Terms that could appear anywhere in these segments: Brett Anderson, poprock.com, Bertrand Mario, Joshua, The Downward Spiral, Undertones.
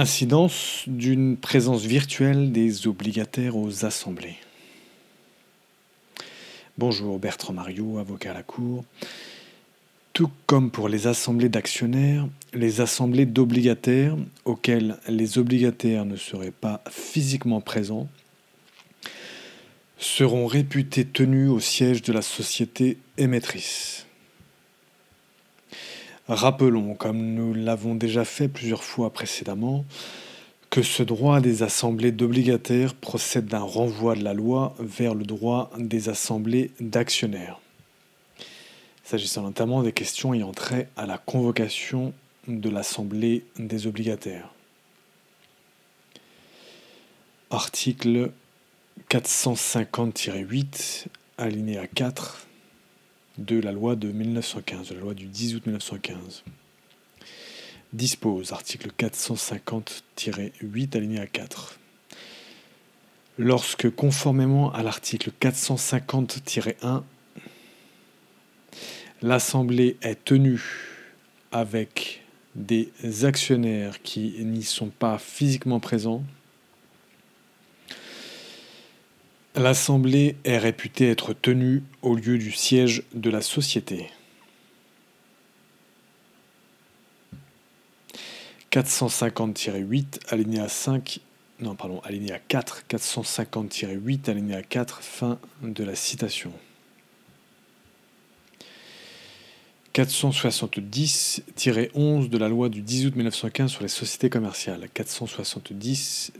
Incidence d'une présence virtuelle des obligataires aux assemblées. Bonjour, Bertrand Mario, avocat à la Cour. Tout comme pour les assemblées d'actionnaires, les assemblées d'obligataires, auxquelles les obligataires ne seraient pas physiquement présents, seront réputées tenues au siège de la société émettrice. Rappelons, comme nous l'avons déjà fait plusieurs fois précédemment, que ce droit des assemblées d'obligataires procède d'un renvoi de la loi vers le droit des assemblées d'actionnaires, s'agissant notamment des questions ayant trait à la convocation de l'assemblée des obligataires. Article 450-8, alinéa 4, de la loi de 1915, la loi du 10 août 1915, dispose, article 450-8, alinéa 4. Lorsque, conformément à l'article 450-1, l'Assemblée est tenue avec des actionnaires qui n'y sont pas physiquement présents, l'Assemblée est réputée être tenue au lieu du siège de la société. 450-8, alinéa 4, fin de la citation. 470-11 de la loi du 10 août 1915 sur les sociétés commerciales. 470-11.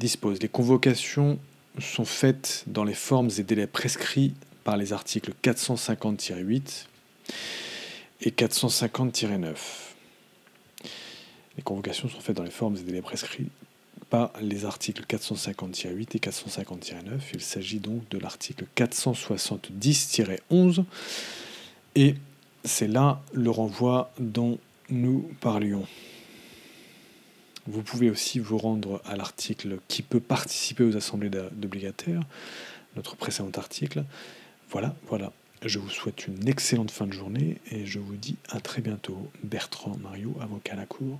Dispose. Les convocations sont faites dans les formes et délais prescrits par les articles 450-8 et 450-9. Les convocations sont faites dans les formes et délais prescrits par les articles 450-8 et 450-9. Il s'agit donc de l'article 470-11 et c'est là le renvoi dont nous parlions. Vous pouvez aussi vous rendre à l'article qui peut participer aux assemblées d'obligataires, notre précédent article. Voilà. Je vous souhaite une excellente fin de journée et je vous dis à très bientôt. Bertrand Mario, avocat à la Cour.